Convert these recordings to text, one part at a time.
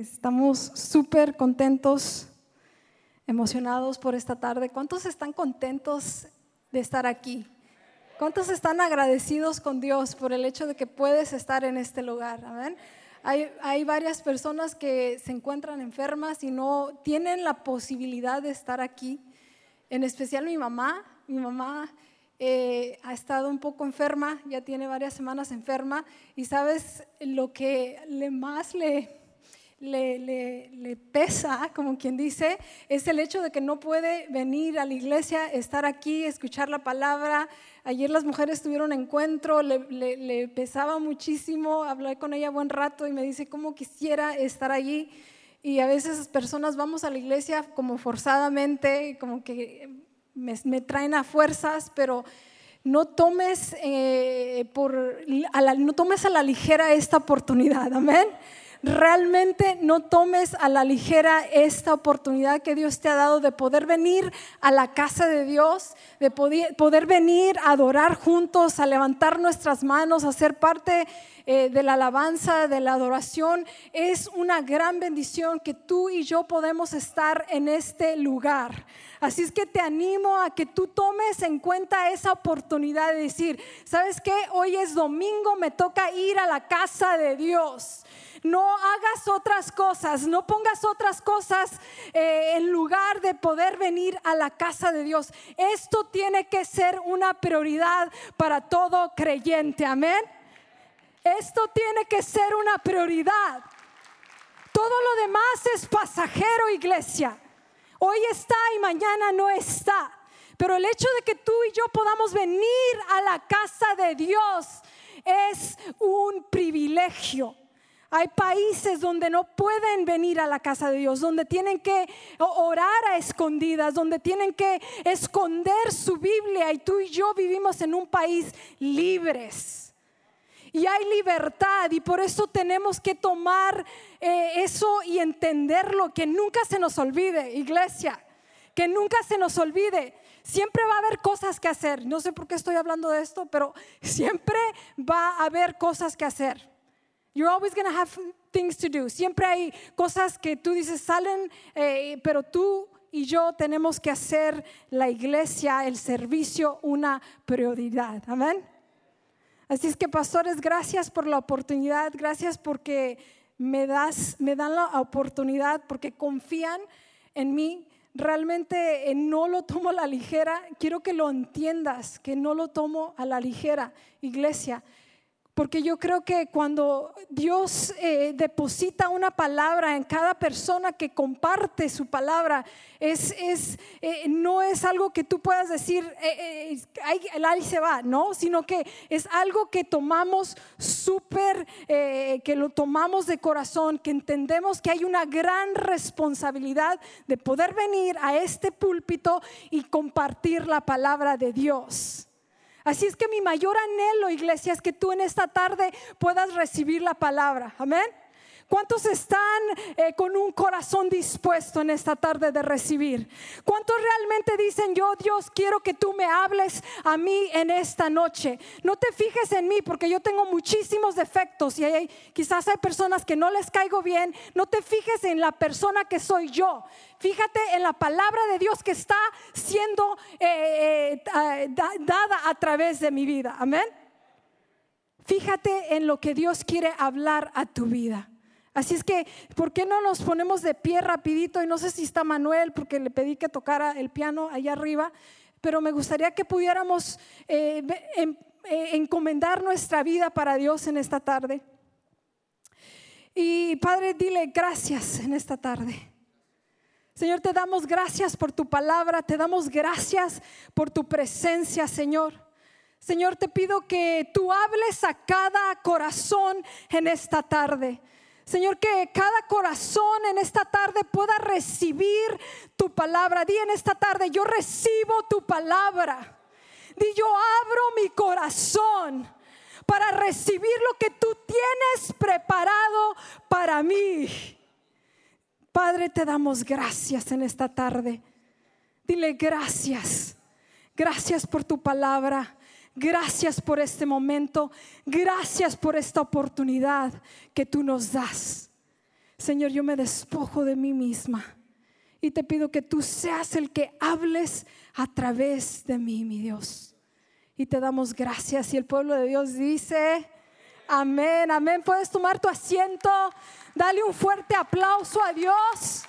Estamos súper contentos, emocionados por esta tarde. ¿Cuántos están contentos de estar aquí? ¿Cuántos están agradecidos con Dios por el hecho de que puedes estar en este lugar? Amén. Hay varias personas que se encuentran enfermas y no tienen la posibilidad de estar aquí. En especial mi mamá. Mi mamá ha estado un poco enferma, ya tiene varias semanas enferma. Y sabes lo que más le pesa, como quien dice, es el hecho de que no puede venir a la iglesia, estar aquí, escuchar la palabra. Ayer las mujeres tuvieron encuentro, le pesaba muchísimo, hablé con ella buen rato y me dice cómo quisiera estar allí. Y a veces las personas vamos a la iglesia como forzadamente, como que me traen a fuerzas, pero no tomes a la ligera esta oportunidad, amén. Realmente no tomes a la ligera esta oportunidad que Dios te ha dado de poder venir a la casa de Dios, de poder venir a adorar juntos, a levantar nuestras manos, a ser parte de la alabanza, de la adoración. Es una gran bendición que tú y yo podemos estar en este lugar. Así es que te animo a que tú tomes en cuenta esa oportunidad de decir, ¿sabes qué? Hoy es domingo, me toca ir a la casa de Dios. No hagas otras cosas, no pongas otras cosas en lugar de poder venir a la casa de Dios. Esto tiene que ser una prioridad para todo creyente, amén. Esto tiene que ser una prioridad. Todo lo demás es pasajero, iglesia. Hoy está y mañana no está. Pero el hecho de que tú y yo podamos venir a la casa de Dios es un privilegio. Hay países donde no pueden venir a la casa de Dios, donde tienen que orar a escondidas, donde tienen que esconder su Biblia. Y tú y yo vivimos en un país libres. Y hay libertad y por eso tenemos que tomar eso y entenderlo, que nunca se nos olvide, iglesia, que nunca se nos olvide. Siempre va a haber cosas que hacer. No sé por qué estoy hablando de esto, pero siempre va a haber cosas que hacer. You're always going to have things to do. Siempre hay cosas que tú dices salen, pero tú y yo tenemos que hacer la iglesia, el servicio, una prioridad. Amén. Así es que, pastores, gracias por la oportunidad. Gracias porque me dan la oportunidad, porque confían en mí. Realmente no lo tomo a la ligera. Quiero que lo entiendas, que no lo tomo a la ligera, iglesia. Porque yo creo que cuando Dios deposita una palabra en cada persona que comparte su palabra, no es algo que tú puedas decir, ahí se va, ¿no? Sino que es algo que tomamos que lo tomamos de corazón, que entendemos que hay una gran responsabilidad de poder venir a este púlpito y compartir la palabra de Dios. Así es que mi mayor anhelo, iglesia, es que tú en esta tarde puedas recibir la palabra. Amén. ¿Cuántos están con un corazón dispuesto en esta tarde de recibir? ¿Cuántos realmente dicen, yo Dios quiero que tú me hables a mí en esta noche? No te fijes en mí porque yo tengo muchísimos defectos y quizás hay personas que no les caigo bien. No te fijes en la persona que soy yo. Fíjate en la palabra de Dios que está siendo dada a través de mi vida. Amén. Fíjate en lo que Dios quiere hablar a tu vida. Así es que, ¿por qué no nos ponemos de pie rapidito? Y no sé si está Manuel, porque le pedí que tocara el piano allá arriba, pero me gustaría que pudiéramos encomendar nuestra vida para Dios en esta tarde. Y Padre, dile gracias en esta tarde. Señor, te damos gracias por tu palabra, te damos gracias por tu presencia, Señor. Señor, te pido que tú hables a cada corazón en esta tarde. Señor, que cada corazón en esta tarde pueda recibir tu palabra. Di en esta tarde, yo recibo tu palabra. Di, yo abro mi corazón para recibir lo que tú tienes preparado para mí. Padre, te damos gracias en esta tarde. Dile gracias. Gracias por tu palabra. Gracias por este momento, gracias por esta oportunidad que tú nos das. Señor, yo me despojo de mí misma y te pido que tú seas el que hables a través de mí, mi Dios. Y te damos gracias y el pueblo de Dios dice amén, amén. Puedes tomar tu asiento, dale un fuerte aplauso a Dios.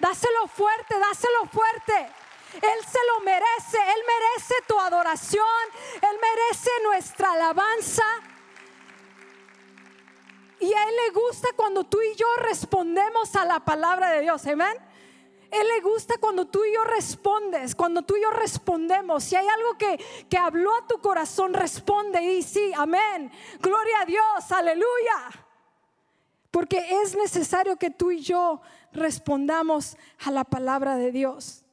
Dáselo fuerte, dáselo fuerte. Él se lo merece, Él merece tu adoración, Él merece nuestra alabanza. Y a Él le gusta cuando tú y yo respondemos a la palabra de Dios, amén. Él le gusta cuando tú y yo respondes, cuando tú y yo respondemos. Si hay algo que habló a tu corazón, responde y sí, amén, gloria a Dios, aleluya. Porque es necesario que tú y yo respondamos a la palabra de Dios.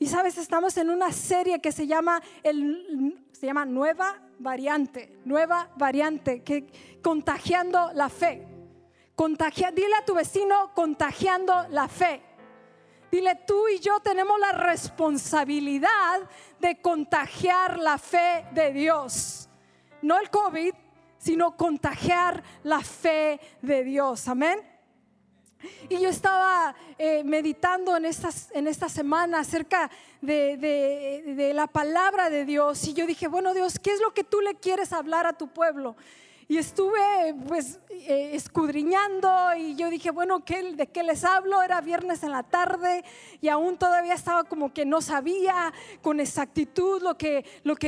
Y sabes, estamos en una serie que se llama Nueva Variante, que contagiando la fe. Dile a tu vecino, contagiando la fe. Dile, tú y yo tenemos la responsabilidad de contagiar la fe de Dios. No el COVID, sino contagiar la fe de Dios, amén. Y yo estaba meditando en esta semana acerca de la palabra de Dios. Y yo dije, bueno, Dios, ¿qué es lo que tú le quieres hablar a tu pueblo? Y estuve escudriñando y yo dije, bueno, ¿de qué les hablo? Era viernes en la tarde y aún todavía estaba como que no sabía con exactitud lo que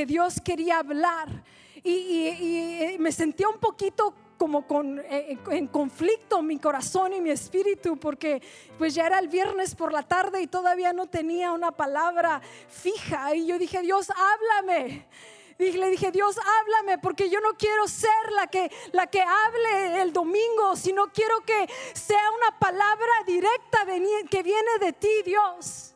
Dios quería hablar. Y me sentía un poquito como en conflicto mi corazón y mi espíritu, porque pues ya era el viernes por la tarde y todavía no tenía una palabra fija. Y yo dije, Dios, háblame. Y le dije, Dios, háblame, porque yo no quiero ser la que hable el domingo, sino quiero que sea una palabra directa que viene de ti, Dios.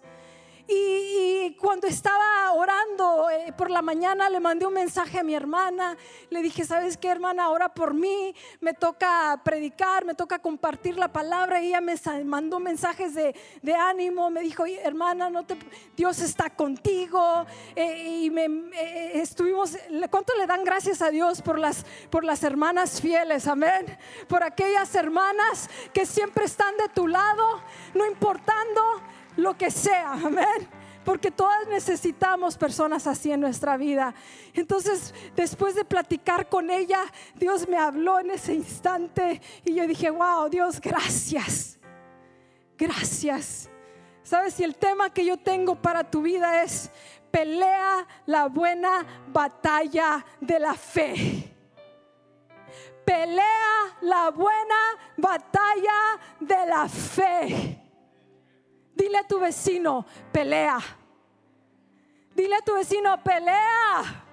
Y cuando estaba orando por la mañana, le mandé un mensaje a mi hermana. Le dije, ¿sabes qué, hermana? Ora por mí, me toca predicar, me toca compartir la palabra. Y ella me mandó mensajes de ánimo. Me dijo, hermana, Dios está contigo. Estuvimos. ¿Cuánto le dan gracias a Dios por las hermanas fieles? Amén. Por aquellas hermanas que siempre están de tu lado, no importando lo que sea, amén, porque todas necesitamos personas así en nuestra vida. Entonces, después de platicar con ella, Dios me habló en ese instante y yo dije, wow, Dios, gracias. Sabes, y el tema que yo tengo para tu vida es: pelea la buena batalla de la fe. Pelea la buena batalla de la fe. Dile a tu vecino, pelea. Dile a tu vecino, pelea.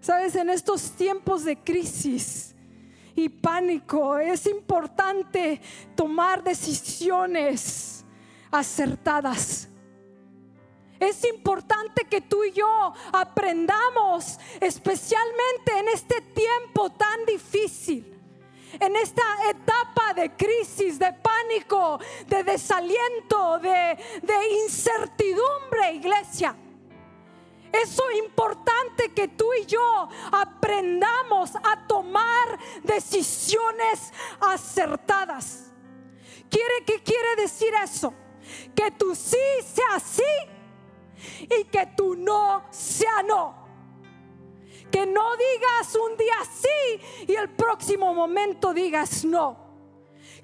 Sabes, en estos tiempos de crisis y pánico, es importante tomar decisiones acertadas. Es importante que tú y yo aprendamos, especialmente en este tiempo tan difícil, en esta etapa de crisis, de pánico, de desaliento, de incertidumbre, iglesia. Es importante que tú y yo aprendamos a tomar decisiones acertadas. ¿Qué quiere decir eso? Que tu sí sea sí y que tu no sea no. Que no digas un día sí y el próximo momento digas no.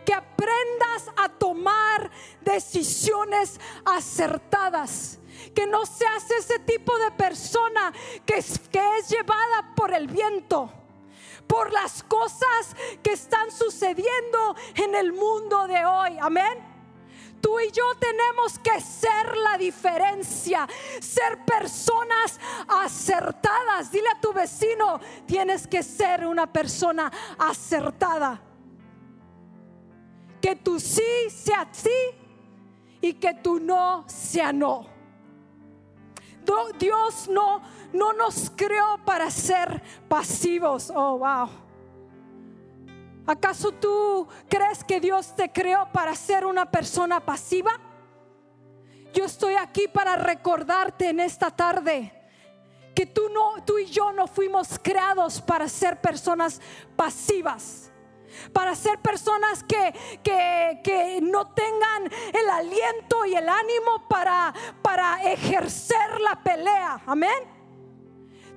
Que aprendas a tomar decisiones acertadas. Que no seas ese tipo de persona que es llevada por el viento, por las cosas que están sucediendo en el mundo de hoy. Amén. Tú y yo tenemos que ser la diferencia, ser personas acertadas. Dile a tu vecino, tienes que ser una persona acertada. Que tu sí sea sí y que tu no sea no. Dios no nos creó para ser pasivos. Oh, wow. ¿Acaso tú crees que Dios te creó para ser una persona pasiva? Yo estoy aquí para recordarte en esta tarde que tú y yo no fuimos creados para ser personas pasivas. para ser personas que no tengan el aliento y el ánimo para ejercer la pelea. Amén.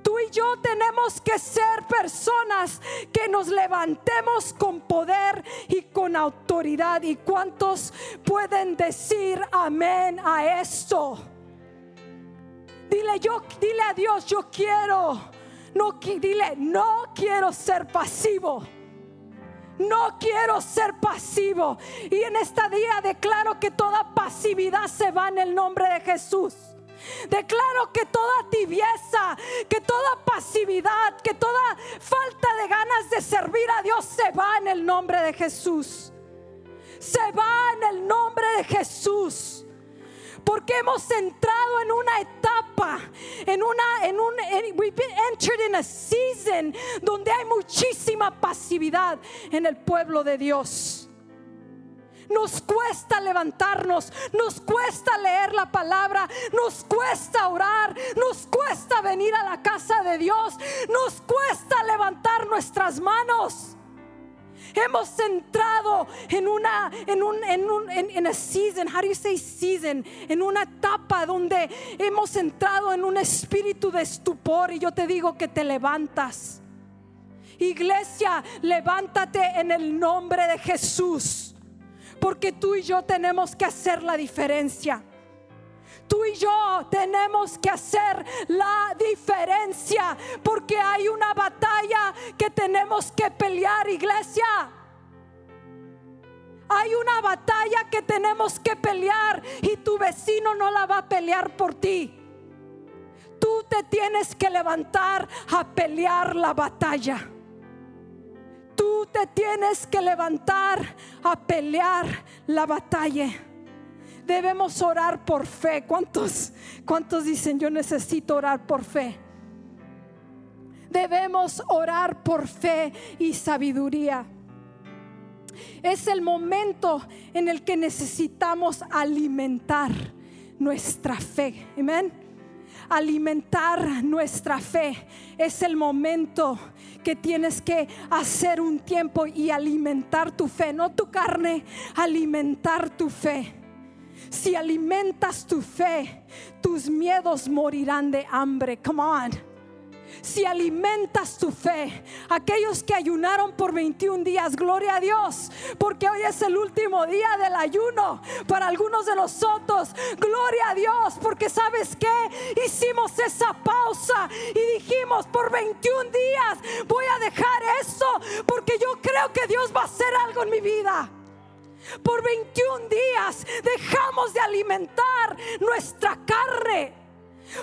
Tú y yo tenemos que ser personas que nos levantemos con poder y con autoridad. ¿Y cuántos pueden decir amén a esto? Dile a Dios, yo quiero, no quiero ser pasivo. No quiero ser pasivo. Y en este día declaro que toda pasividad se va en el nombre de Jesús. Declaro que toda tibieza, que toda pasividad, que toda falta de ganas de servir a Dios se va en el nombre de Jesús. Se va en el nombre de Jesús. Porque hemos entrado en una etapa, we've entered in a season donde hay muchísima pasividad en el pueblo de Dios. Nos cuesta levantarnos, nos cuesta leer la palabra, nos cuesta orar, nos cuesta venir a la casa de Dios, nos cuesta levantar nuestras manos. Hemos entrado en una en a season, how do you say season? En una etapa donde hemos entrado en un espíritu de estupor, y yo te digo que te levantas. Iglesia, levántate en el nombre de Jesús. Porque tú y yo tenemos que hacer la diferencia. Tú y yo tenemos que hacer la diferencia. Porque hay una batalla que tenemos que pelear, iglesia. Hay una batalla que tenemos que pelear, y tu vecino no la va a pelear por ti. Tú te tienes que levantar a pelear la batalla. Tú te tienes que levantar a pelear la batalla. Debemos orar por fe. ¿Cuántos dicen yo necesito orar por fe? Debemos orar por fe y sabiduría. Es el momento en el que necesitamos alimentar nuestra fe. Amén. Alimentar nuestra fe. Es el momento que tienes que hacer un tiempo y alimentar tu fe, no tu carne, alimentar tu fe. Si alimentas tu fe, tus miedos morirán de hambre. Come on. Si alimentas tu fe, aquellos que ayunaron por 21 días, gloria a Dios, porque hoy es el último día del ayuno para algunos de nosotros, gloria a Dios, porque ¿sabes qué? Hicimos esa pausa y dijimos por 21 días voy a dejar eso, porque yo creo que Dios va a hacer algo en mi vida. Por 21 días dejamos de alimentar nuestra carne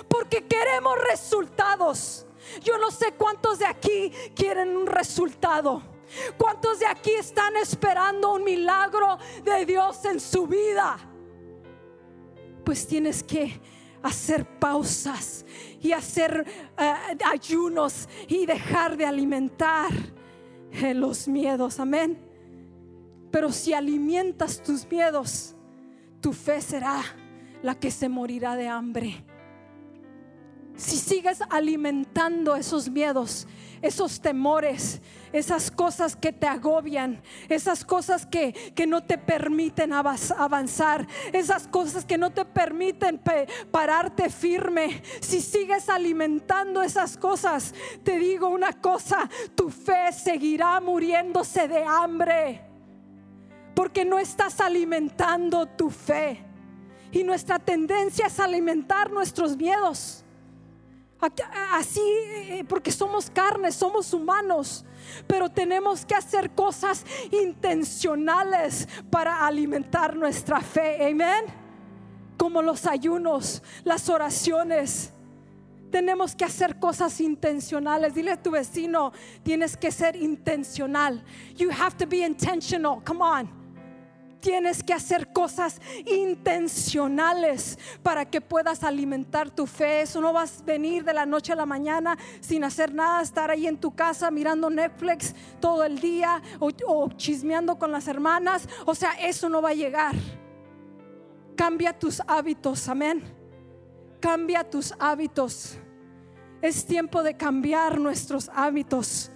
porque queremos resultados. Yo no sé cuántos de aquí quieren un resultado. Cuántos de aquí están esperando un milagro de Dios en su vida. Pues tienes que hacer pausas y hacer ayunos y dejar de alimentar los miedos. Amén. Pero si alimentas tus miedos, tu fe será la que se morirá de hambre. Si sigues alimentando esos miedos, esos temores, esas cosas que te agobian, esas cosas que no te permiten avanzar, esas cosas que no te permiten pararte firme, si sigues alimentando esas cosas, te digo una cosa, tu fe seguirá muriéndose de hambre, porque no estás alimentando tu fe. Y nuestra tendencia es alimentar nuestros miedos. Así, porque somos carne, somos humanos, pero tenemos que hacer cosas intencionales para alimentar nuestra fe. Amén. Como los ayunos, las oraciones. Tenemos que hacer cosas intencionales. Dile a tu vecino, tienes que ser intencional. You have to be intentional. Come on. Tienes que hacer cosas intencionales para que puedas alimentar tu fe. Eso no vas a venir de la noche a la mañana sin hacer nada, estar ahí en tu casa mirando Netflix todo el día o chismeando con las hermanas. O sea, eso no va a llegar. Cambia tus hábitos, amén. Cambia tus hábitos. Es tiempo de cambiar nuestros hábitos.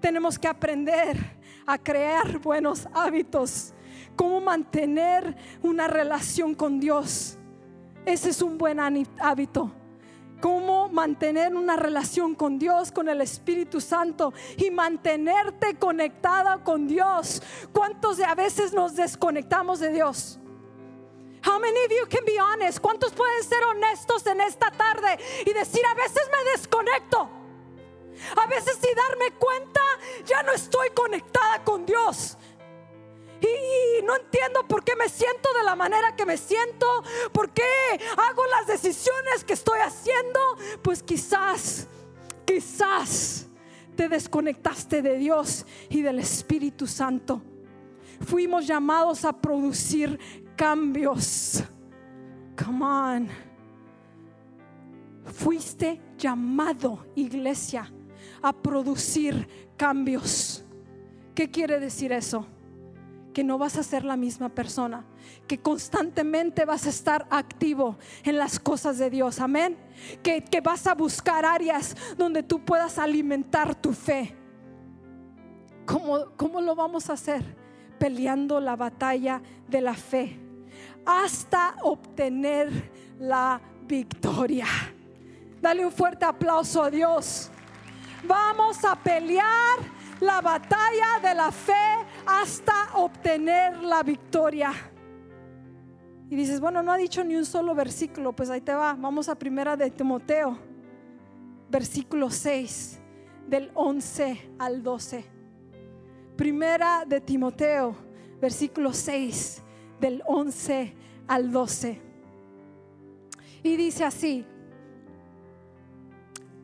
Tenemos que aprender a crear buenos hábitos, cómo mantener una relación con Dios. Ese es un buen hábito. Cómo mantener una relación con Dios, con el Espíritu Santo, y mantenerte conectada con Dios. ¿Cuántos de a veces nos desconectamos de Dios? How many of you can be honest? ¿Cuántos pueden ser honestos en esta tarde y decir, a veces me desconecto? A veces sin darme cuenta ya no estoy conectada con Dios. Y no entiendo por qué me siento de la manera que me siento, por qué hago las decisiones que estoy haciendo. Pues quizás te desconectaste de Dios y del Espíritu Santo. Fuimos llamados a producir cambios. Come on. Fuiste llamado, iglesia, a producir cambios. ¿Qué quiere decir eso? Que no vas a ser la misma persona, que constantemente vas a estar activo en las cosas de Dios. Amén. Que vas a buscar áreas donde tú puedas alimentar tu fe. ¿Cómo lo vamos a hacer? Peleando la batalla de la fe hasta obtener la victoria. Dale un fuerte aplauso a Dios. Vamos a pelear la batalla de la fe hasta obtener la victoria. Y dices, bueno, no ha dicho ni un solo versículo. Pues ahí te va. Vamos a primera de Timoteo, versículo 6, del 11 al 12. Primera de Timoteo, versículo 6, del 11 al 12. Y dice así: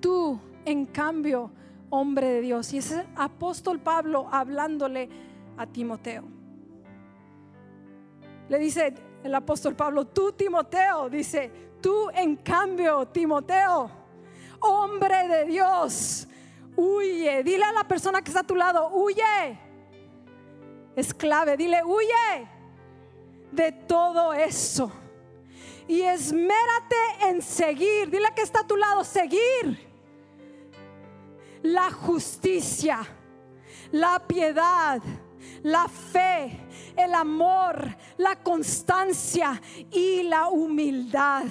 tú, en cambio, hombre de Dios. Y es el apóstol Pablo hablándole a Timoteo. Le dice el apóstol Pablo, tú, Timoteo, dice, tú, en cambio, Timoteo, hombre de Dios, huye. Dile a la persona que está a tu lado, huye. Es clave. Dile, huye de todo eso y esmérate en seguir. Dile que está a tu lado, seguir la justicia, la piedad, la fe, el amor, la constancia y la humildad.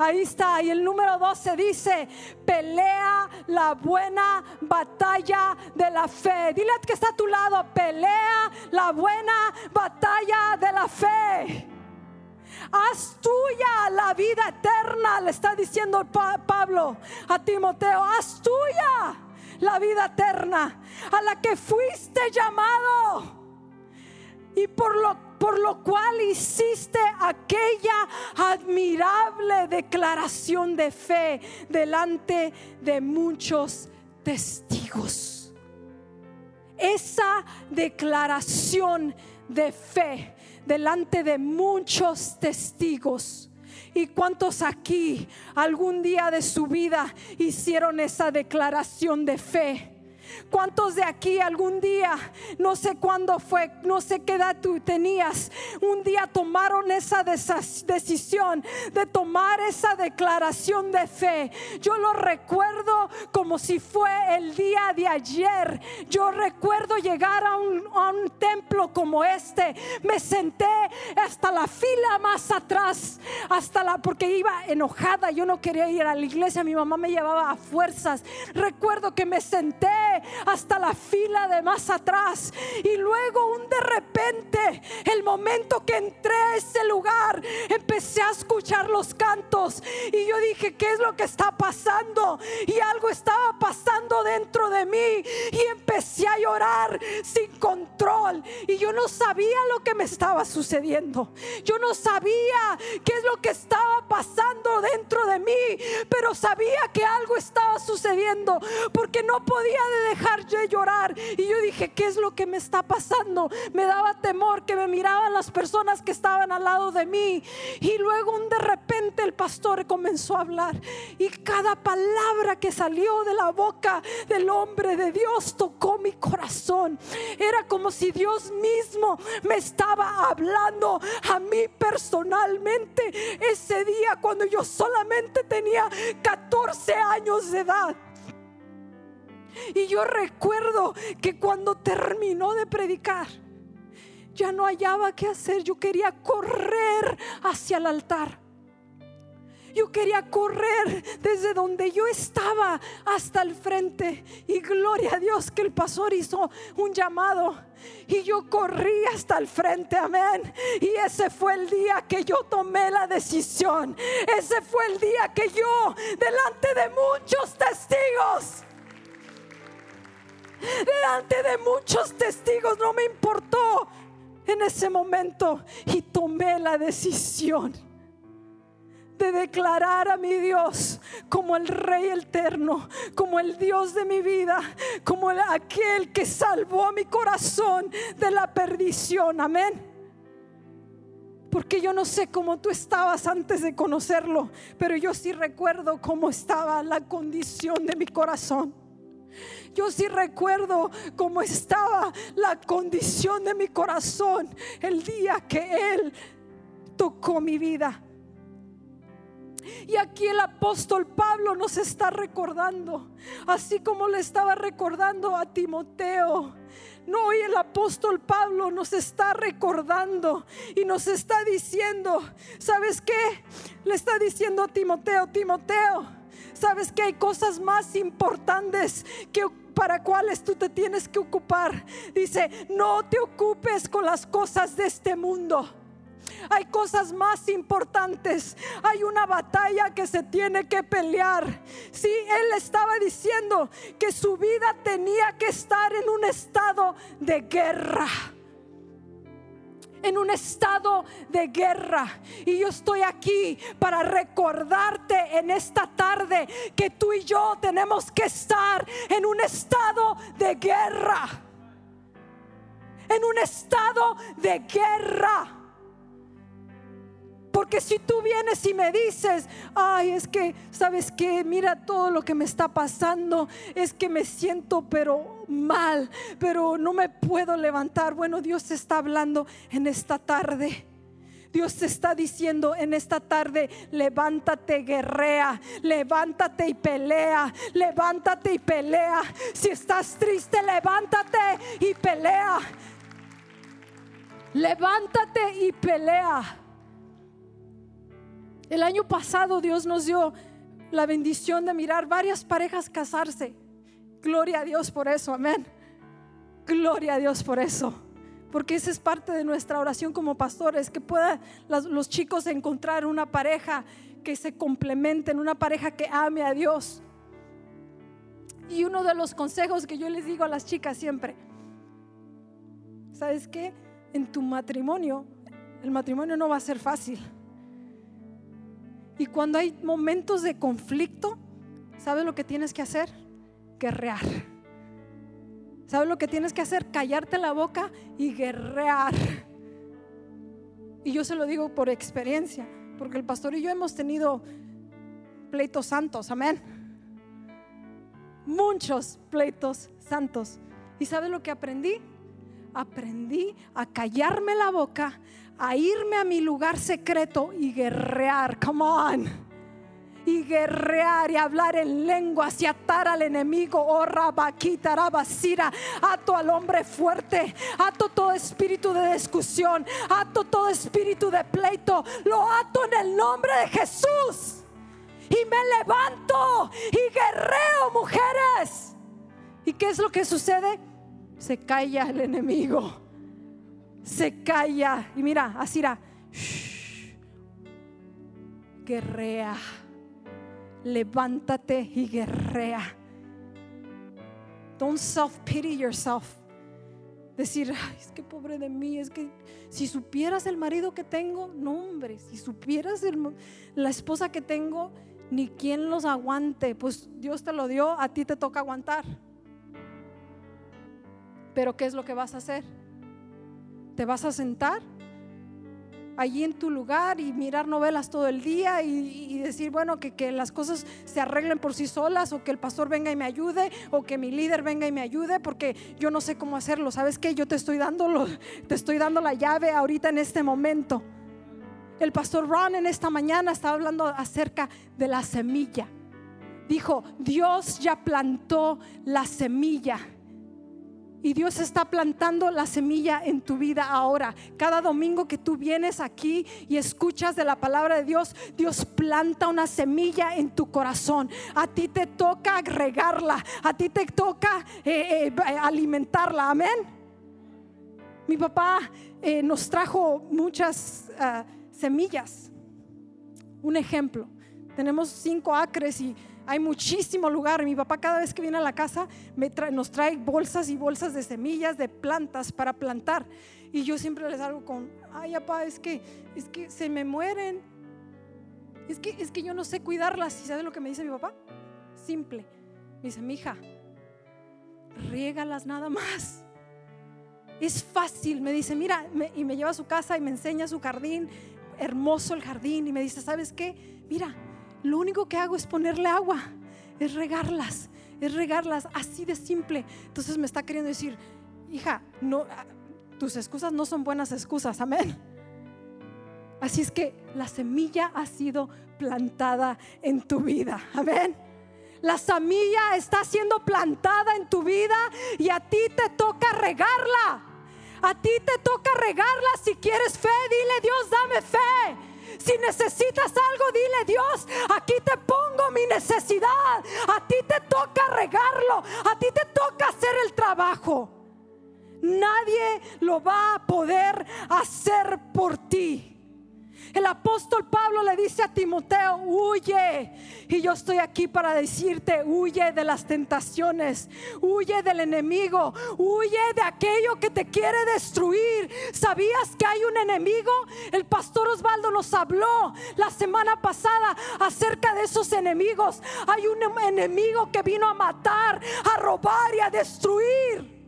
Ahí está. Y el número 12 dice, pelea la buena batalla de la fe. Dile al que está a tu lado, pelea la buena batalla de la fe. Haz tuya la vida eterna, le está diciendo Pablo a Timoteo. Haz tuya la vida eterna a la que fuiste llamado y por lo cual hiciste aquella admirable declaración de fe delante de muchos testigos. Esa declaración de fe delante de muchos testigos. ¿Y cuántos aquí algún día de su vida hicieron esa declaración de fe? ¿Cuántos de aquí algún día, no sé cuándo fue, no sé qué edad tú tenías, un día tomaron esa decisión de tomar esa declaración de fe? Yo lo recuerdo como si fue el día de ayer. Yo recuerdo llegar a un templo como este. Me senté hasta la fila más atrás, porque iba enojada. Yo no quería ir a la iglesia, mi mamá me llevaba a fuerzas. Recuerdo que me senté hasta la fila de más atrás, y luego de repente, el momento que entré a ese lugar, empecé a escuchar los cantos y yo dije, ¿qué es lo que está pasando? Y algo estaba pasando dentro de mí y empecé a llorar sin control, y yo no sabía lo que me estaba sucediendo. Yo no sabía qué es lo que estaba pasando dentro de mí, pero sabía que algo estaba sucediendo porque no podía de dejar de llorar. Y yo dije, ¿qué es lo que me está pasando? Me daba temor que me miraban las personas que estaban al lado de mí. Y luego de repente el pastor comenzó a hablar, y cada palabra que salió de la boca del hombre de Dios tocó mi corazón. Era como si Dios mismo me estaba hablando a mí personalmente ese día, cuando yo solamente tenía 14 años de edad. Y yo recuerdo que cuando terminó de predicar, ya no hallaba qué hacer. Yo quería correr hacia el altar. Yo quería correr desde donde yo estaba hasta el frente. Y gloria a Dios que el pastor hizo un llamado y yo corrí hasta el frente, amén. Y ese fue el día que yo tomé la decisión. Ese fue el día que yo, delante de muchos testigos, delante de muchos testigos, no me importó en ese momento, y tomé la decisión de declarar a mi Dios como el Rey eterno, como el Dios de mi vida, como aquel que salvó a mi corazón de la perdición, amén. Porque yo no sé cómo tú estabas antes de conocerlo, pero yo sí recuerdo cómo estaba la condición de mi corazón. Yo sí recuerdo cómo estaba la condición de mi corazón el día que Él tocó mi vida. Y aquí el apóstol Pablo nos está recordando, así como le estaba recordando a Timoteo. No, hoy el apóstol Pablo nos está recordando y nos está diciendo, ¿sabes qué? Le está diciendo a Timoteo, Timoteo, sabes que hay cosas más importantes que para cuales tú te tienes que ocupar. Dice, no te ocupes con las cosas de este mundo. Hay cosas más importantes. Hay una batalla que se tiene que pelear. Sí, él estaba diciendo que su vida tenía que estar en un estado de guerra. En un estado de guerra. Y yo estoy aquí para recordarte en esta tarde que tú y yo tenemos que estar en un estado de guerra. En un estado de guerra. Porque si tú vienes y me dices, ay, es que, ¿sabes qué? Mira todo lo que me está pasando, es que me siento pero mal, pero no me puedo levantar. Bueno, Dios te está hablando en esta tarde. Dios te está diciendo en esta tarde, levántate, guerrea, levántate y pelea, levántate y pelea. Si estás triste, levántate y pelea. Levántate y pelea. El año pasado Dios nos dio la bendición de mirar varias parejas casarse. Gloria a Dios por eso, amén. Gloria a Dios por eso. Porque esa es parte de nuestra oración como pastores, que puedan los chicos encontrar una pareja que se complementen, una pareja que ame a Dios. Y uno de los consejos que yo les digo a las chicas siempre, ¿sabes qué? En tu matrimonio, el matrimonio no va a ser fácil. Y cuando hay momentos de conflicto, ¿sabes lo que tienes que hacer? Guerrear. ¿Sabes lo que tienes que hacer? Callarte la boca y guerrear. Y yo se lo digo por experiencia, porque el pastor y yo hemos tenido pleitos santos, amén. Muchos pleitos santos. ¿Y sabes lo que aprendí? Aprendí a callarme la boca, a irme a mi lugar secreto y guerrear, come on, y guerrear y hablar en lenguas y atar al enemigo. Oh, rabaquita, rabasira, ato al hombre fuerte, ato todo espíritu de discusión, ato todo espíritu de pleito, lo ato en el nombre de Jesús y me levanto y guerreo, mujeres. ¿Y qué es lo que sucede? Se calla el enemigo, se calla. Y mira, así irá. Guerrea, levántate y guerrea. Don't self pity yourself. Decir, ay, es que pobre de mí, es que si supieras el marido que tengo, no hombre, si supieras la esposa que tengo, ni quien los aguante. Pues Dios te lo dio, a ti te toca aguantar. Pero ¿qué es lo que vas a hacer? ¿Te vas a sentar allí en tu lugar y mirar novelas todo el día y decir, bueno, que las cosas se arreglen por sí solas, o que el pastor venga y me ayude, o que mi líder venga y me ayude porque yo no sé cómo hacerlo? ¿Sabes qué? Yo te estoy dando la llave ahorita en este momento. El pastor Ron en esta mañana estaba hablando acerca de la semilla, dijo, Dios ya plantó la semilla. Y Dios está plantando la semilla en tu vida ahora. Cada domingo que tú vienes aquí y escuchas de la palabra de Dios, Dios planta una semilla en tu corazón. A ti te toca regarla, a ti te toca alimentarla, amén. Mi papá nos trajo muchas semillas. Un ejemplo, tenemos 5 acres y hay muchísimo lugar. Mi papá cada vez que viene a la casa nos trae bolsas y bolsas de semillas, de plantas para plantar. Y yo siempre les hago con, ay papá, es que se me mueren. Es que yo no sé cuidarlas. ¿Y sabes lo que me dice mi papá? Simple. Me dice, mija, riégalas nada más. Es fácil. Me dice, mira, y me lleva a su casa y me enseña su jardín. Hermoso el jardín. Y me dice, ¿sabes qué? Mira, lo único que hago es ponerle agua, es regarlas, así de simple. Entonces me está queriendo decir, hija, no, tus excusas no son buenas excusas, amén. Así es que la semilla ha sido plantada en tu vida, amén. La semilla está siendo plantada en tu vida y a ti te toca regarla. A ti te toca regarla. Si quieres fe, dile, Dios, dame fe. Si necesitas algo, dile, Dios, aquí te pongo mi necesidad. A ti te toca regarlo, a ti te toca hacer el trabajo. Nadie lo va a poder hacer por ti. El apóstol Pablo le dice a Timoteo, huye. Y yo estoy aquí para decirte, huye de las tentaciones, huye del enemigo, huye de aquello que te quiere destruir. ¿Sabías que hay un enemigo? El pastor Osvaldo nos habló la semana pasada acerca de esos enemigos. Hay un enemigo que vino a matar, a robar y a destruir.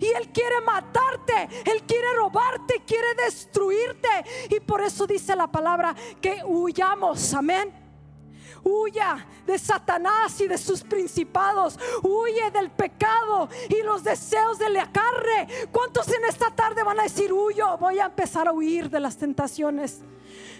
Y Él quiere matarte, Él quiere robarte, quiere destruirte. Y por eso dice la palabra que huyamos, amén. Huya de Satanás y de sus principados. Huye del pecado y los deseos de la carne. ¿Cuántos en esta tarde van a decir, huyo? Voy a empezar a huir de las tentaciones.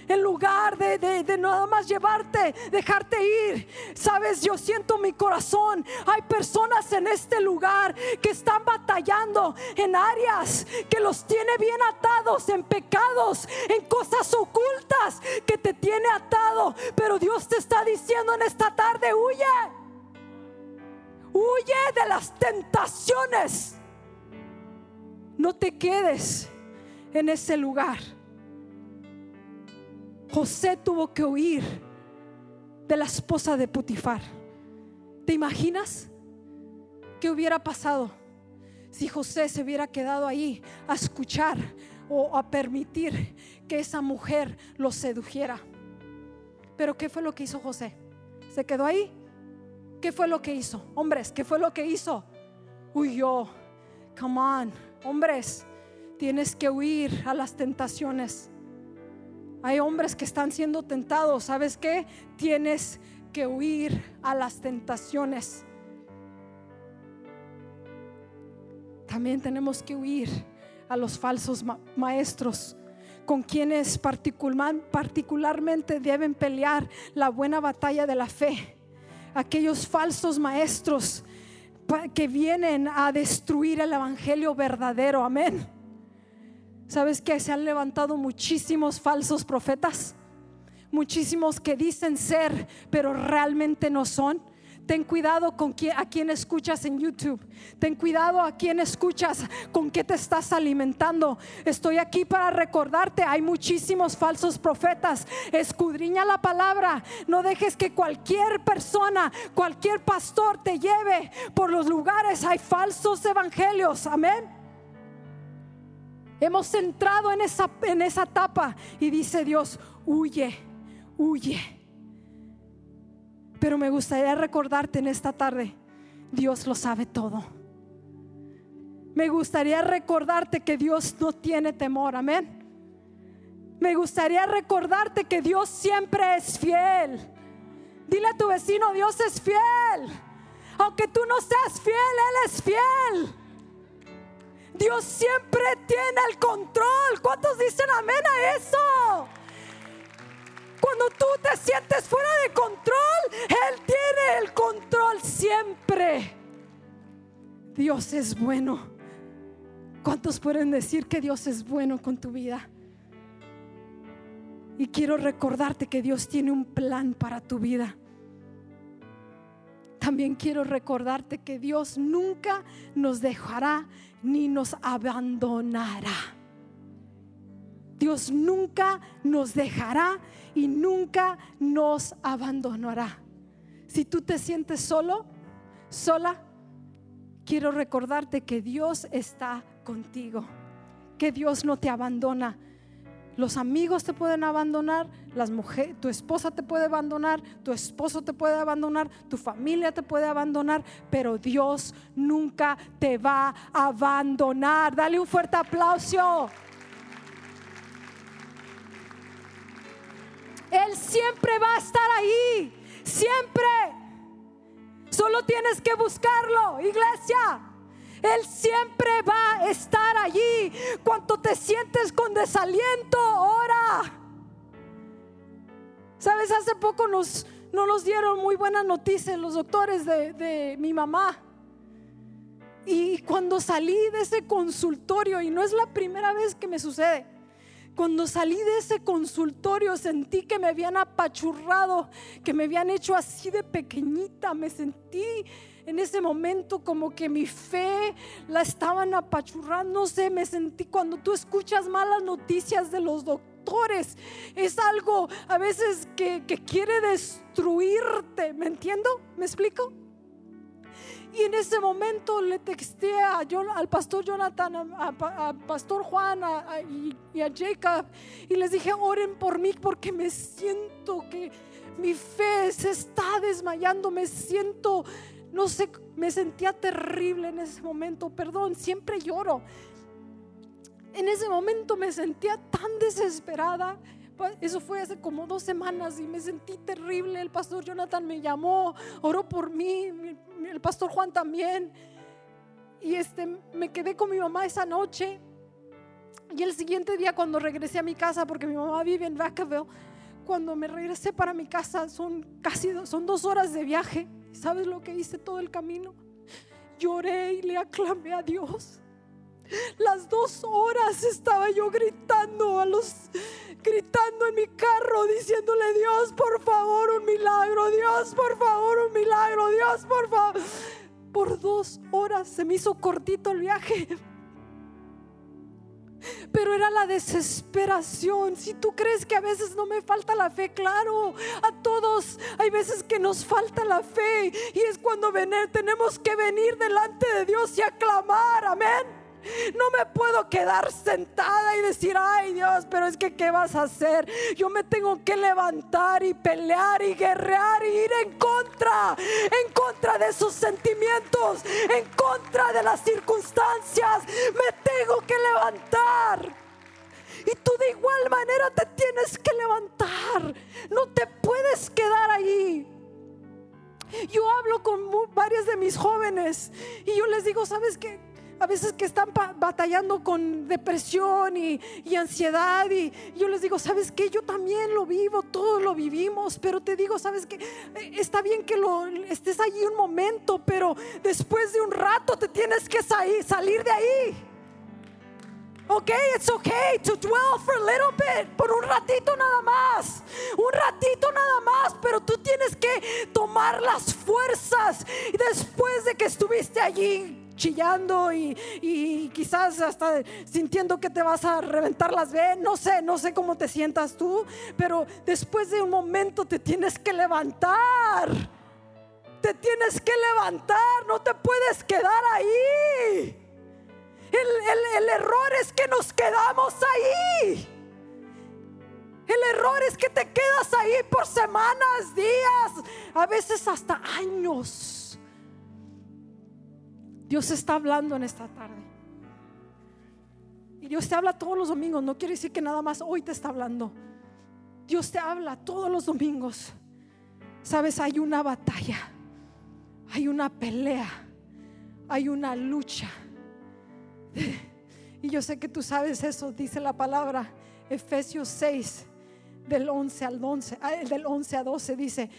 En lugar de nada más llevarte, dejarte ir. Sabes, yo siento mi corazón. Hay personas en este lugar que están batallando en áreas que los tiene bien atados, en pecados, en cosas ocultas que te tiene atado. Pero Dios te está diciendo en esta tarde, huye. Huye de las tentaciones. No te quedes en ese lugar. José tuvo que huir de la esposa de Putifar. ¿Te imaginas qué hubiera pasado si José se hubiera quedado ahí a escuchar o a permitir que esa mujer lo sedujera? Pero ¿qué fue lo que hizo José? ¿Se quedó ahí? ¿Qué fue lo que hizo? Hombres, ¿qué fue lo que hizo? Huyó. Come on, hombres, tienes que huir a las tentaciones. Hay hombres que están siendo tentados. ¿Sabes qué? Tienes que huir a las tentaciones. También tenemos que huir a los falsos maestros, con quienes particularmente deben pelear la buena batalla de la fe. Aquellos falsos maestros que vienen a destruir el evangelio verdadero, amén. ¿Sabes que se han levantado muchísimos falsos profetas? Muchísimos que dicen ser, pero realmente no son. Ten cuidado con a quien escuchas en YouTube. Ten cuidado a quien escuchas, con qué te estás alimentando. Estoy aquí para recordarte, hay muchísimos falsos profetas. Escudriña la palabra. No dejes que cualquier persona, cualquier pastor te lleve por los lugares. Hay falsos evangelios, amén. Hemos entrado en esa etapa y dice Dios, huye, huye. Pero me gustaría recordarte en esta tarde, Dios lo sabe todo. Me gustaría recordarte que Dios no tiene temor, amén. Me gustaría recordarte que Dios siempre es fiel. Dile a tu vecino, Dios es fiel. Aunque tú no seas fiel, Él es fiel. Dios siempre tiene el control. ¿Cuántos dicen amén a eso? Cuando tú te sientes fuera de control, Él tiene el control siempre. Dios es bueno. ¿Cuántos pueden decir que Dios es bueno con tu vida? Y quiero recordarte que Dios tiene un plan para tu vida. También quiero recordarte que Dios nunca nos dejará ni nos abandonará. Dios nunca nos dejará y nunca nos abandonará. Si tú te sientes solo, sola, quiero recordarte que Dios está contigo, que Dios no te abandona. Los amigos te pueden abandonar, tu esposa te puede abandonar, tu esposo te puede abandonar, tu familia te puede abandonar, pero Dios nunca te va a abandonar. Dale un fuerte aplauso. Él siempre va a estar ahí, siempre. Solo tienes que buscarlo, iglesia. Él siempre va a estar allí. Cuando te sientes con desaliento, ora. Sabes, hace poco no nos dieron muy buenas noticias los doctores de mi mamá. Y cuando salí de ese consultorio, y no es la primera vez que me sucede, cuando salí de ese consultorio sentí que me habían apachurrado, que me habían hecho así de pequeñita. Me sentí en ese momento como que mi fe la estaban apachurrando. No sé, me sentí. Cuando tú escuchas malas noticias de los doctores, es algo a veces que quiere destruirte. ¿Me entiendo? ¿Me explico? Y en ese momento le texté al pastor Jonathan, a pastor Juan y a Jacob, y les dije: oren por mí, porque me siento que mi fe se está desmayando. Me siento, no sé, me sentía terrible en ese momento. Perdón, siempre lloro. En ese momento me sentía tan desesperada. Eso fue hace como 2 semanas y me sentí terrible. El pastor Jonathan me llamó, oró por mí, el pastor Juan también. Y me quedé con mi mamá esa noche. Y el siguiente día, cuando regresé a mi casa, porque mi mamá vive en Vacaville, cuando me regresé para mi casa son 2 horas de viaje. ¿Sabes lo que hice todo el camino? Lloré y le aclamé a Dios. Las 2 horas estaba yo gritando en mi carro, diciéndole: Dios, por favor, un milagro. Dios, por favor, un milagro. Dios, por favor. Por 2 horas. Se me hizo cortito el viaje, pero era la desesperación. Si tú crees que a veces no me falta la fe, claro, a todos hay veces que nos falta la fe, y es cuando tenemos que venir delante de Dios y aclamar. Amén. No me puedo quedar sentada y decir: ay, Dios, pero es que ¿qué vas a hacer? Yo me tengo que levantar y pelear y guerrear y ir en contra de esos sentimientos, en contra de las circunstancias. Me tengo que levantar. Y tú de igual manera te tienes que levantar. No te puedes quedar ahí. Yo hablo con varias de mis jóvenes y yo les digo: ¿sabes qué? A veces que están batallando con depresión y ansiedad, y yo les digo: ¿sabes qué? Yo también lo vivo, todos lo vivimos, pero te digo, ¿sabes qué? Está bien que estés allí un momento, pero después de un rato te tienes que salir de ahí. Ok, it's okay to dwell for a little bit. Por un ratito nada más. Un ratito nada más. Pero tú tienes que tomar las fuerzas. Y después de que estuviste allí chillando y quizás hasta sintiendo que te vas a reventar las venas, no sé cómo te sientas tú, pero después de un momento te tienes que levantar. Te tienes que levantar. No te puedes quedar ahí. El error es que nos quedamos ahí. El error es que te quedas ahí por semanas, días, a veces hasta años. Dios está hablando en esta tarde. Y Dios te habla todos los domingos. No quiere decir que nada más hoy te está hablando. Dios te habla todos los domingos. Sabes, hay una batalla, hay una pelea, hay una lucha. Y yo sé que tú sabes eso. Dice la palabra, Efesios 6 del 11 a 12 dice: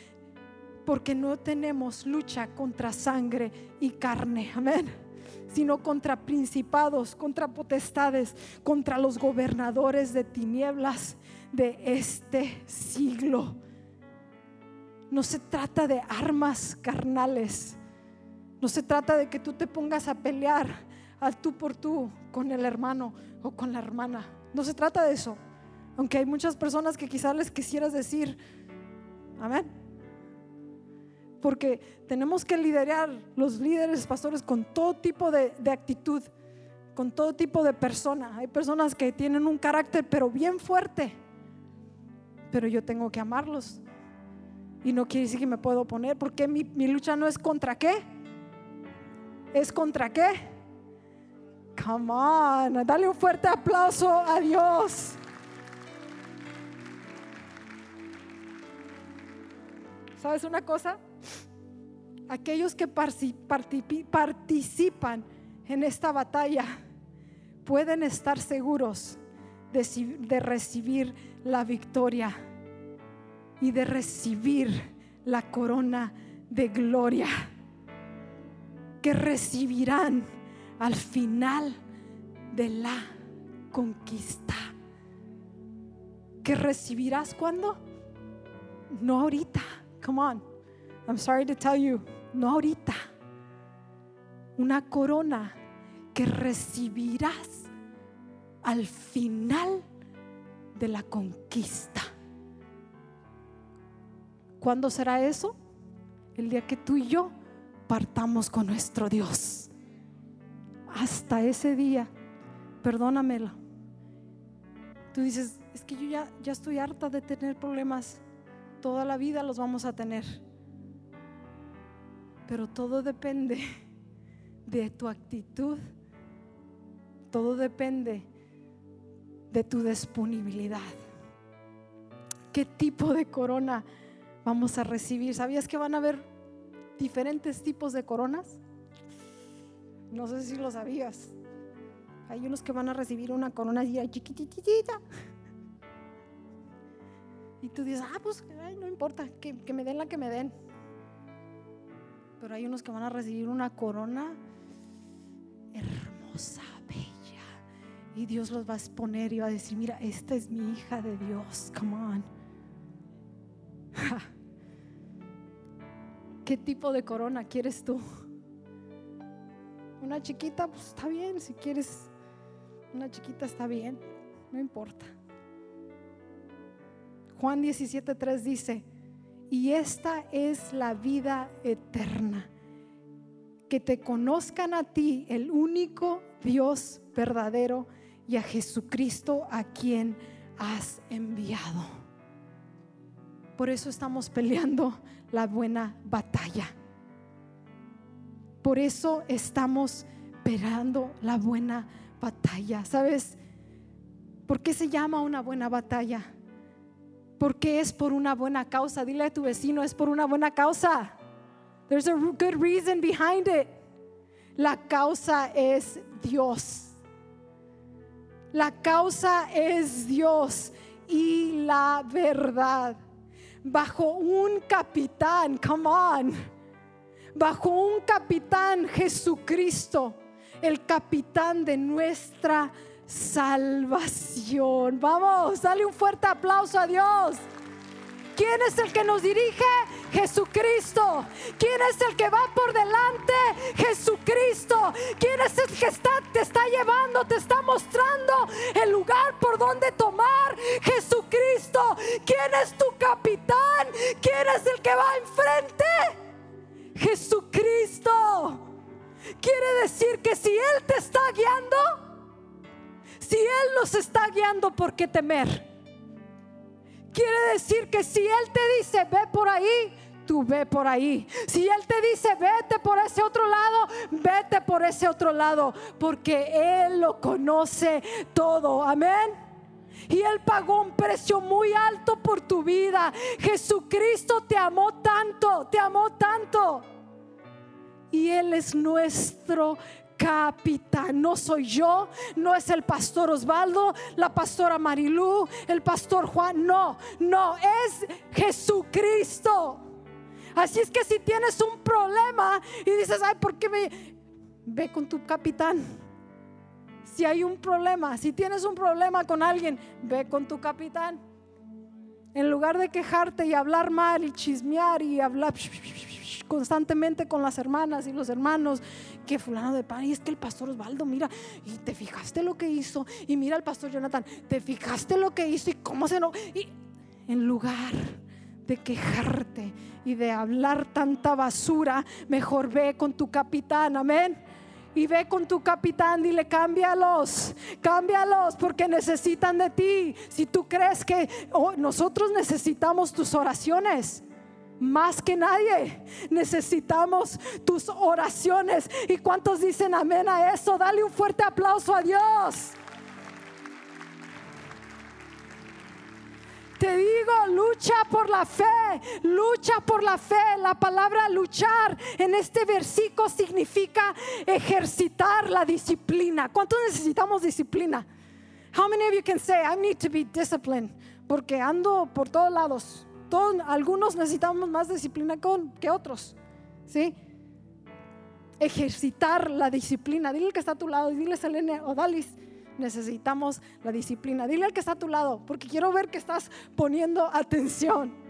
porque no tenemos lucha contra sangre y carne, amén, sino contra principados, contra potestades, contra los gobernadores de tinieblas de este siglo. No se trata de armas carnales, no se trata de que tú te pongas a pelear al tú por tú con el hermano o con la hermana, no se trata de eso, aunque hay muchas personas que quizás les quisieras decir amén, porque tenemos que liderar, los líderes, pastores, con todo tipo de actitud, con todo tipo de persona. Hay personas que tienen un carácter pero bien fuerte, pero yo tengo que amarlos, y no quiere decir que me puedo oponer, porque mi lucha no es contra qué, es contra qué. Come on, dale un fuerte aplauso a Dios. ¿Sabes una cosa? Aquellos que participan en esta batalla pueden estar seguros de recibir la victoria y de recibir la corona de gloria que recibirán al final de la conquista. ¿Qué recibirás cuando? No ahorita. Come on, I'm sorry to tell you, no ahorita. Una corona que recibirás al final de la conquista. ¿Cuándo será eso? El día que tú y yo partamos con nuestro Dios. Hasta ese día, perdónamelo. Tú dices, es que yo ya estoy harta de tener problemas. Toda la vida los vamos a tener, pero todo depende de tu actitud, todo depende de tu disponibilidad. ¿Qué tipo de corona vamos a recibir? ¿Sabías que van a haber diferentes tipos de coronas? No sé si lo sabías. Hay unos que van a recibir una corona chiquitita. Y tú dices, pues no importa, que me den la que me den. Pero hay unos que van a recibir una corona hermosa, bella, y Dios los va a exponer y va a decir, mira, esta es mi hija de Dios. Come on. Ja. ¿Qué tipo de corona quieres tú? Una chiquita, pues está bien. Si quieres una chiquita, está bien, no importa. Juan 17:3 dice: y esta es la vida eterna, que te conozcan a ti, el único Dios verdadero, y a Jesucristo a quien has enviado. Por eso estamos peleando la buena batalla. Por eso estamos peleando la buena batalla. ¿Sabes por qué se llama una buena batalla? Porque es por una buena causa. Dile a tu vecino, es por una buena causa. There's a good reason behind it. La causa es Dios. La causa es Dios y la verdad. Bajo un capitán, come on. Bajo un capitán, Jesucristo, el capitán de nuestra salvación. Vamos, dale un fuerte aplauso a Dios. ¿Quién es el que nos dirige? Jesucristo. ¿Quién es el que va por delante? Jesucristo. ¿Quién es el que te está llevando, te está mostrando el lugar por donde tomar? Jesucristo. ¿Quién es tu capitán? ¿Quién es el que va enfrente? Jesucristo. Quiere decir que si Él te está guiando, si Él los está guiando, ¿por qué temer? Quiere decir que si Él te dice ve por ahí, tú ve por ahí. Si Él te dice vete por ese otro lado, vete por ese otro lado, porque Él lo conoce todo, amén. Y Él pagó un precio muy alto por tu vida. Jesucristo te amó tanto, te amó tanto, y Él es nuestro capitán. No soy yo, no es el pastor Osvaldo, la pastora Marilú, el pastor Juan. No, es Jesucristo. Así es que si tienes un problema y dices, ay, ¿por qué me...? Ve con tu capitán. Si hay un problema, si tienes un problema con alguien, ve con tu capitán. En lugar de quejarte y hablar mal y chismear y hablar constantemente con las hermanas y los hermanos, que fulano de pan, y es que el pastor Osvaldo, mira, y te fijaste lo que hizo, y mira el pastor Jonathan, te fijaste lo que hizo, y cómo se no, y en lugar de quejarte y de hablar tanta basura, mejor ve con tu capitán. Amén. Y ve con tu capitán, dile, cámbialos porque necesitan de ti. Si tú crees que nosotros necesitamos tus oraciones más que nadie, necesitamos tus oraciones. ¿Y cuántos dicen amén a eso? Dale un fuerte aplauso a Dios. Te digo, lucha por la fe. La palabra luchar en este versículo significa ejercitar la disciplina. ¿Cuántos necesitamos disciplina? How many of you can say I need to be disciplined? Porque ando por todos lados. Algunos necesitamos más disciplina que otros, ¿sí? Ejercitar la disciplina. Dile al que está a tu lado, dile, Selene o Dalis, necesitamos la disciplina. Dile al que está a tu lado, porque quiero ver que estás poniendo atención.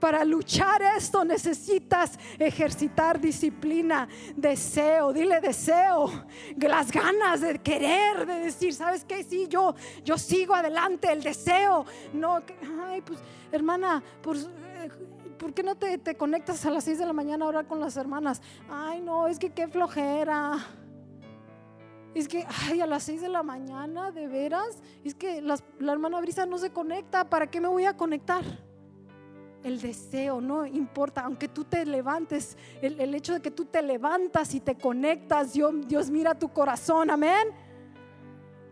Para luchar esto necesitas ejercitar disciplina, deseo. Dile, deseo, las ganas de querer, de decir, ¿sabes qué? Sí, yo sigo adelante, el deseo. No, ay, pues hermana, ¿por qué no te conectas a las 6 de la mañana a orar con las hermanas? Ay, no, es que qué flojera. Es que, ay, a las 6 de la mañana, de veras, es que la hermana Brisa no se conecta, ¿para qué me voy a conectar? El deseo, no importa, aunque tú te levantes, el hecho de que tú te levantas y te conectas, Dios mira tu corazón, amén.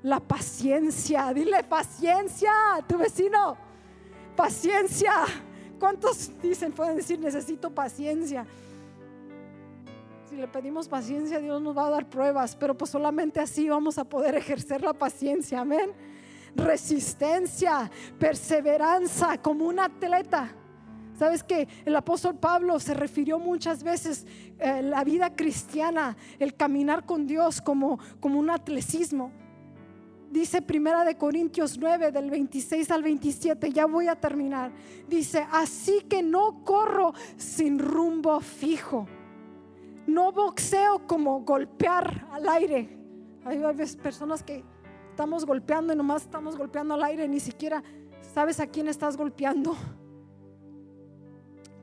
La paciencia, dile paciencia a tu vecino, paciencia. ¿Cuántos pueden decir necesito paciencia? Si le pedimos paciencia, Dios nos va a dar pruebas, pero pues solamente así vamos a poder ejercer la paciencia, amén. Resistencia, perseverancia, como un atleta. Sabes que el apóstol Pablo se refirió muchas veces la vida cristiana, el caminar con Dios como un atletismo. Dice primera de Corintios 9 del 26 al 27, ya voy a terminar. Dice, así que no corro sin rumbo fijo. No boxeo como golpear al aire. Hay personas que estamos golpeando y nomás estamos golpeando al aire, ni siquiera sabes a quién estás golpeando.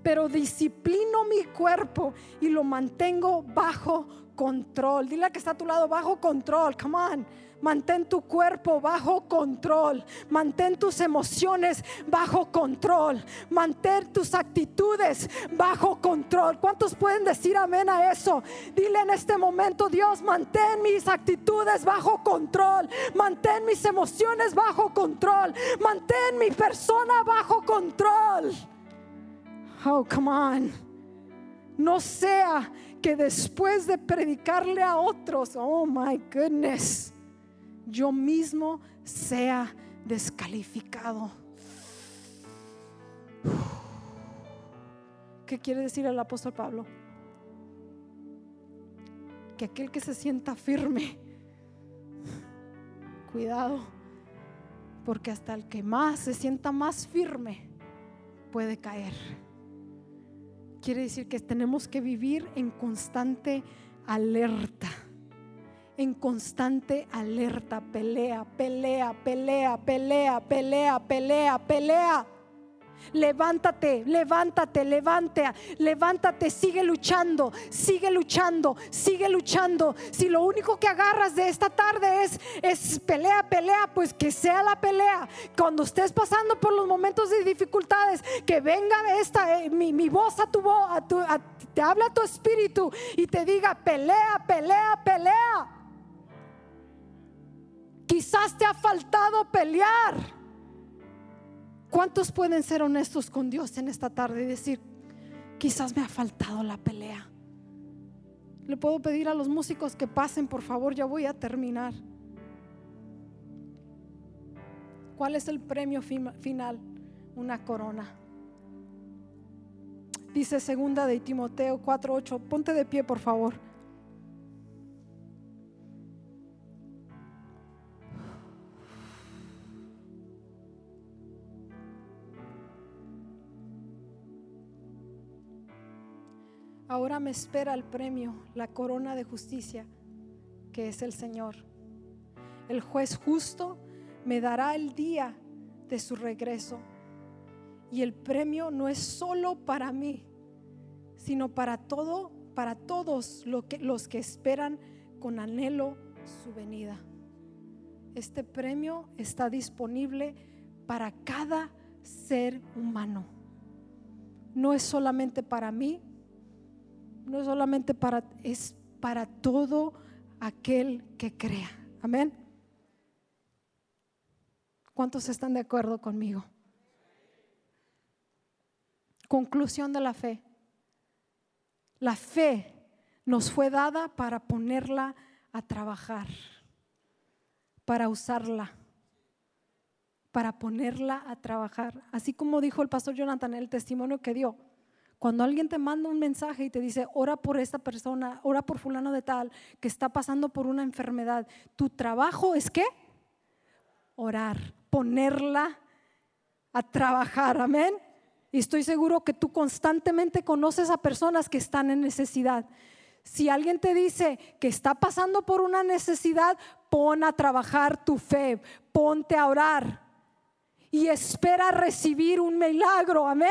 Pero disciplino mi cuerpo y lo mantengo bajo control. Dile a que está a tu lado, bajo control, come on. Mantén tu cuerpo bajo control, mantén tus emociones bajo control, mantén tus actitudes bajo control. ¿Cuántos pueden decir amén a eso? Dile en este momento, Dios, mantén mis actitudes bajo control, mantén mis emociones bajo control, mantén mi persona bajo control. Oh, come on. No sea que después de predicarle a otros, oh my goodness, yo mismo sea descalificado. ¿Qué quiere decir el apóstol Pablo? Que aquel que se sienta firme, cuidado, porque hasta el que más se sienta más firme puede caer. Quiere decir que tenemos que vivir en constante alerta. En constante alerta, pelea. Levántate, sigue luchando. Si lo único que agarras de esta tarde es pelea, pues que sea la pelea. Cuando estés pasando por los momentos de dificultades, que venga mi voz a tu voz, te habla tu espíritu y te diga pelea. Quizás te ha faltado pelear. ¿Cuántos pueden ser honestos con Dios en esta tarde y decir, quizás me ha faltado la pelea? Le puedo pedir a los músicos que pasen, por favor, ya voy a terminar. ¿Cuál es el premio final? Una corona. Dice segunda de Timoteo 4:8. Ponte de pie, por favor. Ahora me espera el premio, la corona de justicia, que es el Señor. El juez justo me dará el día de su regreso. Y el premio no es solo para mí, sino para todos los que esperan con anhelo su venida. Este premio está disponible para cada ser humano. No es solamente para mí, no es solamente es para todo aquel que crea. Amén. ¿Cuántos están de acuerdo conmigo? Conclusión de la fe. La fe nos fue dada para ponerla a trabajar, para usarla, para ponerla a trabajar. Así como dijo el pastor Jonathan, el testimonio que dio. Cuando alguien te manda un mensaje y te dice, ora por esta persona, ora por fulano de tal, que está pasando por una enfermedad. Tu trabajo es ¿qué? Orar, ponerla a trabajar, amén. Y estoy seguro que tú constantemente conoces a personas que están en necesidad. Si alguien te dice que está pasando por una necesidad, pon a trabajar tu fe, ponte a orar y espera recibir un milagro, amén.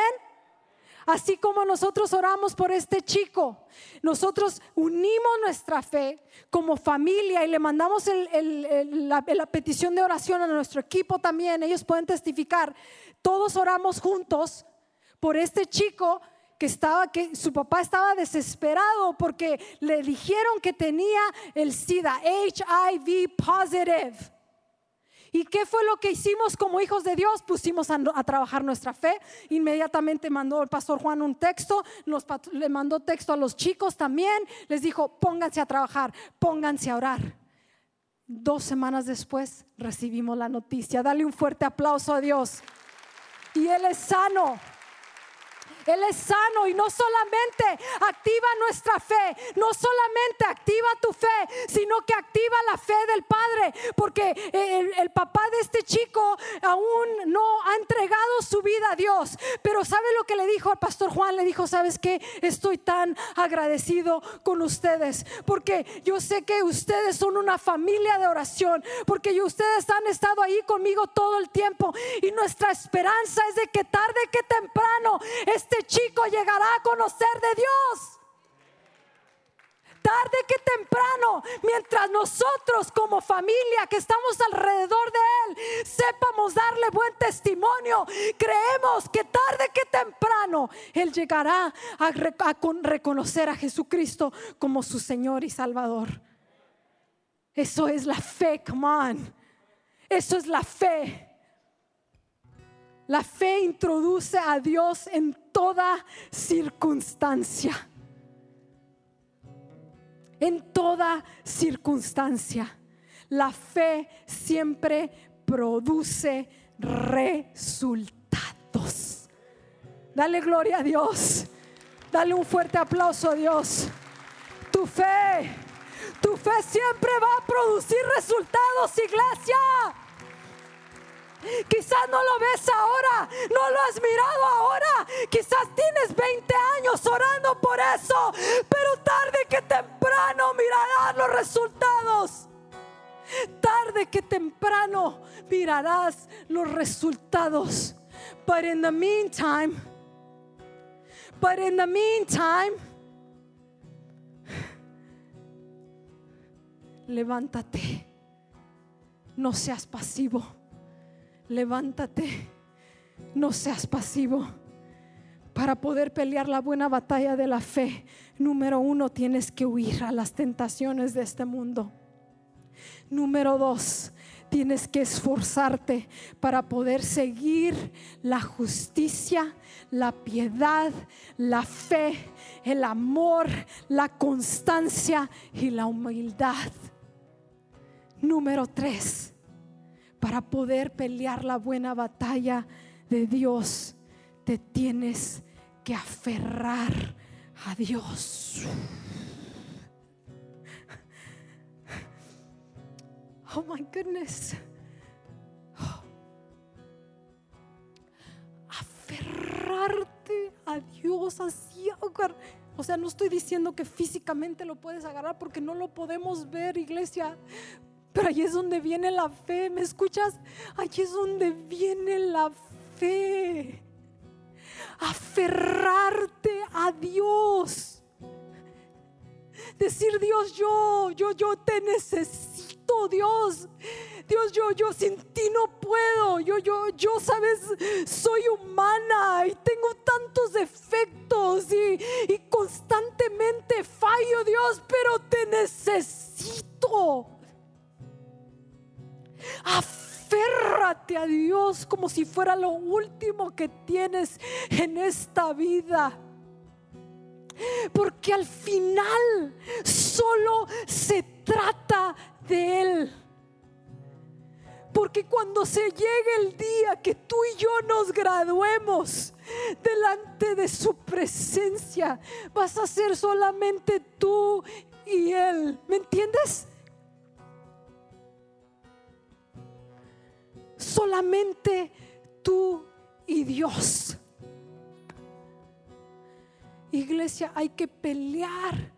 Así como nosotros oramos por este chico, nosotros unimos nuestra fe como familia y le mandamos la petición de oración a nuestro equipo también. Ellos pueden testificar. Todos oramos juntos por este chico que su papá estaba desesperado porque le dijeron que tenía el SIDA, HIV positive. ¿Y qué fue lo que hicimos como hijos de Dios? Pusimos a trabajar nuestra fe. Inmediatamente mandó el pastor Juan un texto, le mandó texto a los chicos también. Les dijo, pónganse a trabajar, pónganse a orar. 2 semanas después recibimos la noticia. Dale un fuerte aplauso a Dios. Y Él es sano. Él es sano y no solamente activa nuestra fe, no solamente activa tu fe, sino que activa la fe del Padre, porque el papá de este chico aún no ha entregado su vida a Dios. Pero ¿sabe lo que le dijo al pastor Juan? Le dijo, ¿sabes qué? Estoy tan agradecido con ustedes, porque yo sé que ustedes son una familia de oración, porque ustedes han estado ahí conmigo todo el tiempo y nuestra esperanza es de que tarde que temprano este chico llegará a conocer de Dios. Tarde que temprano, mientras nosotros como familia que estamos alrededor de él sepamos darle buen testimonio, creemos que tarde que temprano él llegará a reconocer a Jesucristo como su Señor y Salvador. Eso es la fe, come on. Eso es la fe. La fe introduce a Dios en toda circunstancia. En toda circunstancia. La fe siempre produce resultados. Dale gloria a Dios. Dale un fuerte aplauso a Dios. Tu fe siempre va a producir resultados, iglesia. Quizás no lo ves ahora, no lo has mirado ahora, quizás tienes 20 años orando por eso, pero tarde que temprano mirarás los resultados. Tarde que temprano mirarás los resultados. But in the meantime, levántate. No seas pasivo. Levántate, no seas pasivo. Para poder pelear la buena batalla de la fe, número 1, tienes que huir a las tentaciones de este mundo. Número 2, tienes que esforzarte para poder seguir la justicia, la piedad, la fe, el amor, la constancia y la humildad. Número 3, para poder pelear la buena batalla de Dios, te tienes que aferrar a Dios. Oh my goodness. Aferrarte a Dios así. O sea, no estoy diciendo que físicamente lo puedes agarrar, porque no lo podemos ver, iglesia. Pero ahí es donde viene la fe. ¿Me escuchas? Allí es donde viene la fe. Aferrarte a Dios. Decir: Dios, yo te necesito. Dios, yo sin ti no puedo. Yo sabes, soy humana y tengo tantos defectos y constantemente fallo, Dios, pero te necesito. Aférrate a Dios como si fuera lo último que tienes en esta vida, porque al final solo se trata de Él. Porque cuando se llegue el día que tú y yo nos graduemos delante de su presencia, vas a ser solamente tú y Él. ¿Me entiendes? Solamente tú y Dios. Iglesia, hay que pelear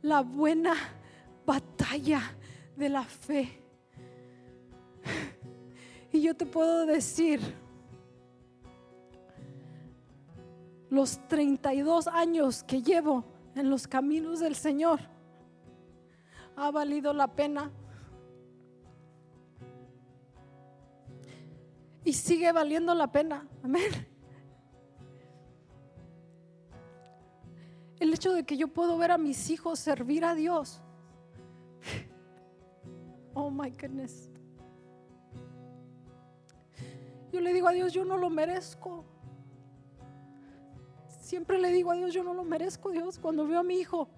la buena batalla de la fe. Y yo te puedo decir, los 32 años que llevo en los caminos del Señor, ha valido la pena y sigue valiendo la pena. Amén. El hecho de que yo puedo ver a mis hijos servir a Dios, oh my goodness, yo le digo a Dios: yo no lo merezco. Siempre le digo a Dios: yo no lo merezco, Dios. Cuando veo a mi hijo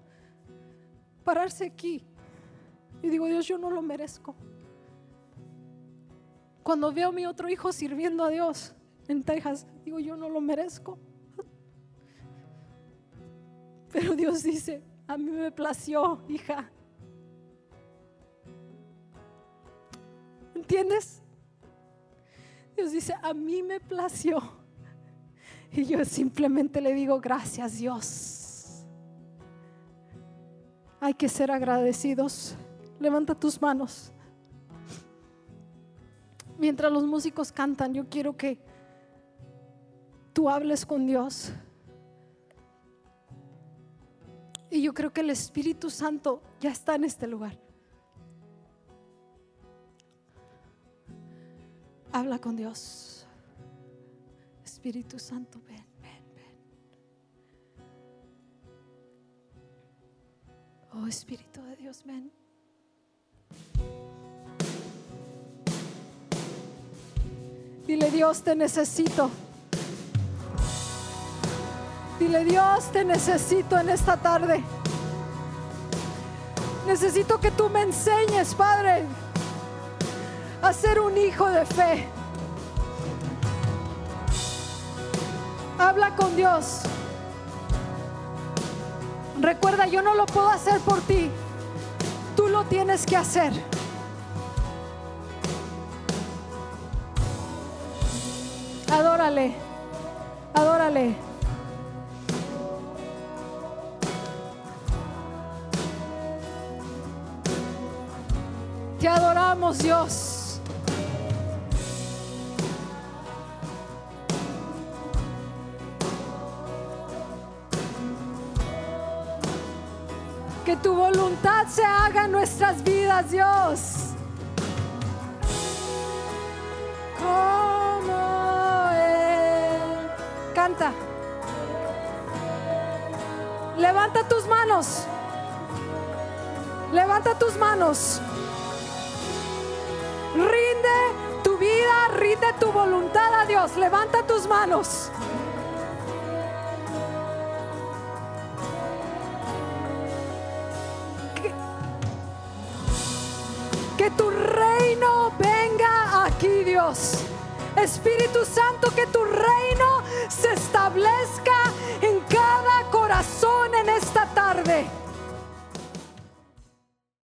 pararse aquí, yo digo: Dios, yo no lo merezco. Cuando veo a mi otro hijo sirviendo a Dios en Texas, digo: yo no lo merezco. Pero Dios dice: a mí me plació, hija. ¿Entiendes? Dios dice: a mí me plació. Y yo simplemente le digo: gracias, Dios. Hay que ser agradecidos. Levanta tus manos. Mientras los músicos cantan, yo quiero que tú hables con Dios. Y yo creo que el Espíritu Santo ya está en este lugar. Habla con Dios. Espíritu Santo, ven, ven, ven. Oh, Espíritu de Dios, ven. Dile: Dios, te necesito. Dile: Dios, te necesito en esta tarde. Necesito que tú me enseñes, Padre, a ser un hijo de fe. Habla con Dios. Recuerda, yo no lo puedo hacer por ti. Tú lo tienes que hacer. Adórale, adórale. Te adoramos, Dios. Que tu voluntad se haga en nuestras vidas, Dios. Como Él. Canta. Levanta tus manos. Levanta tus manos. Rinde tu vida, rinde tu voluntad a Dios. Levanta tus manos. Que tu reino venga aquí, Dios. Espíritu Santo, que tu reino se establezca en cada corazón en esta tarde.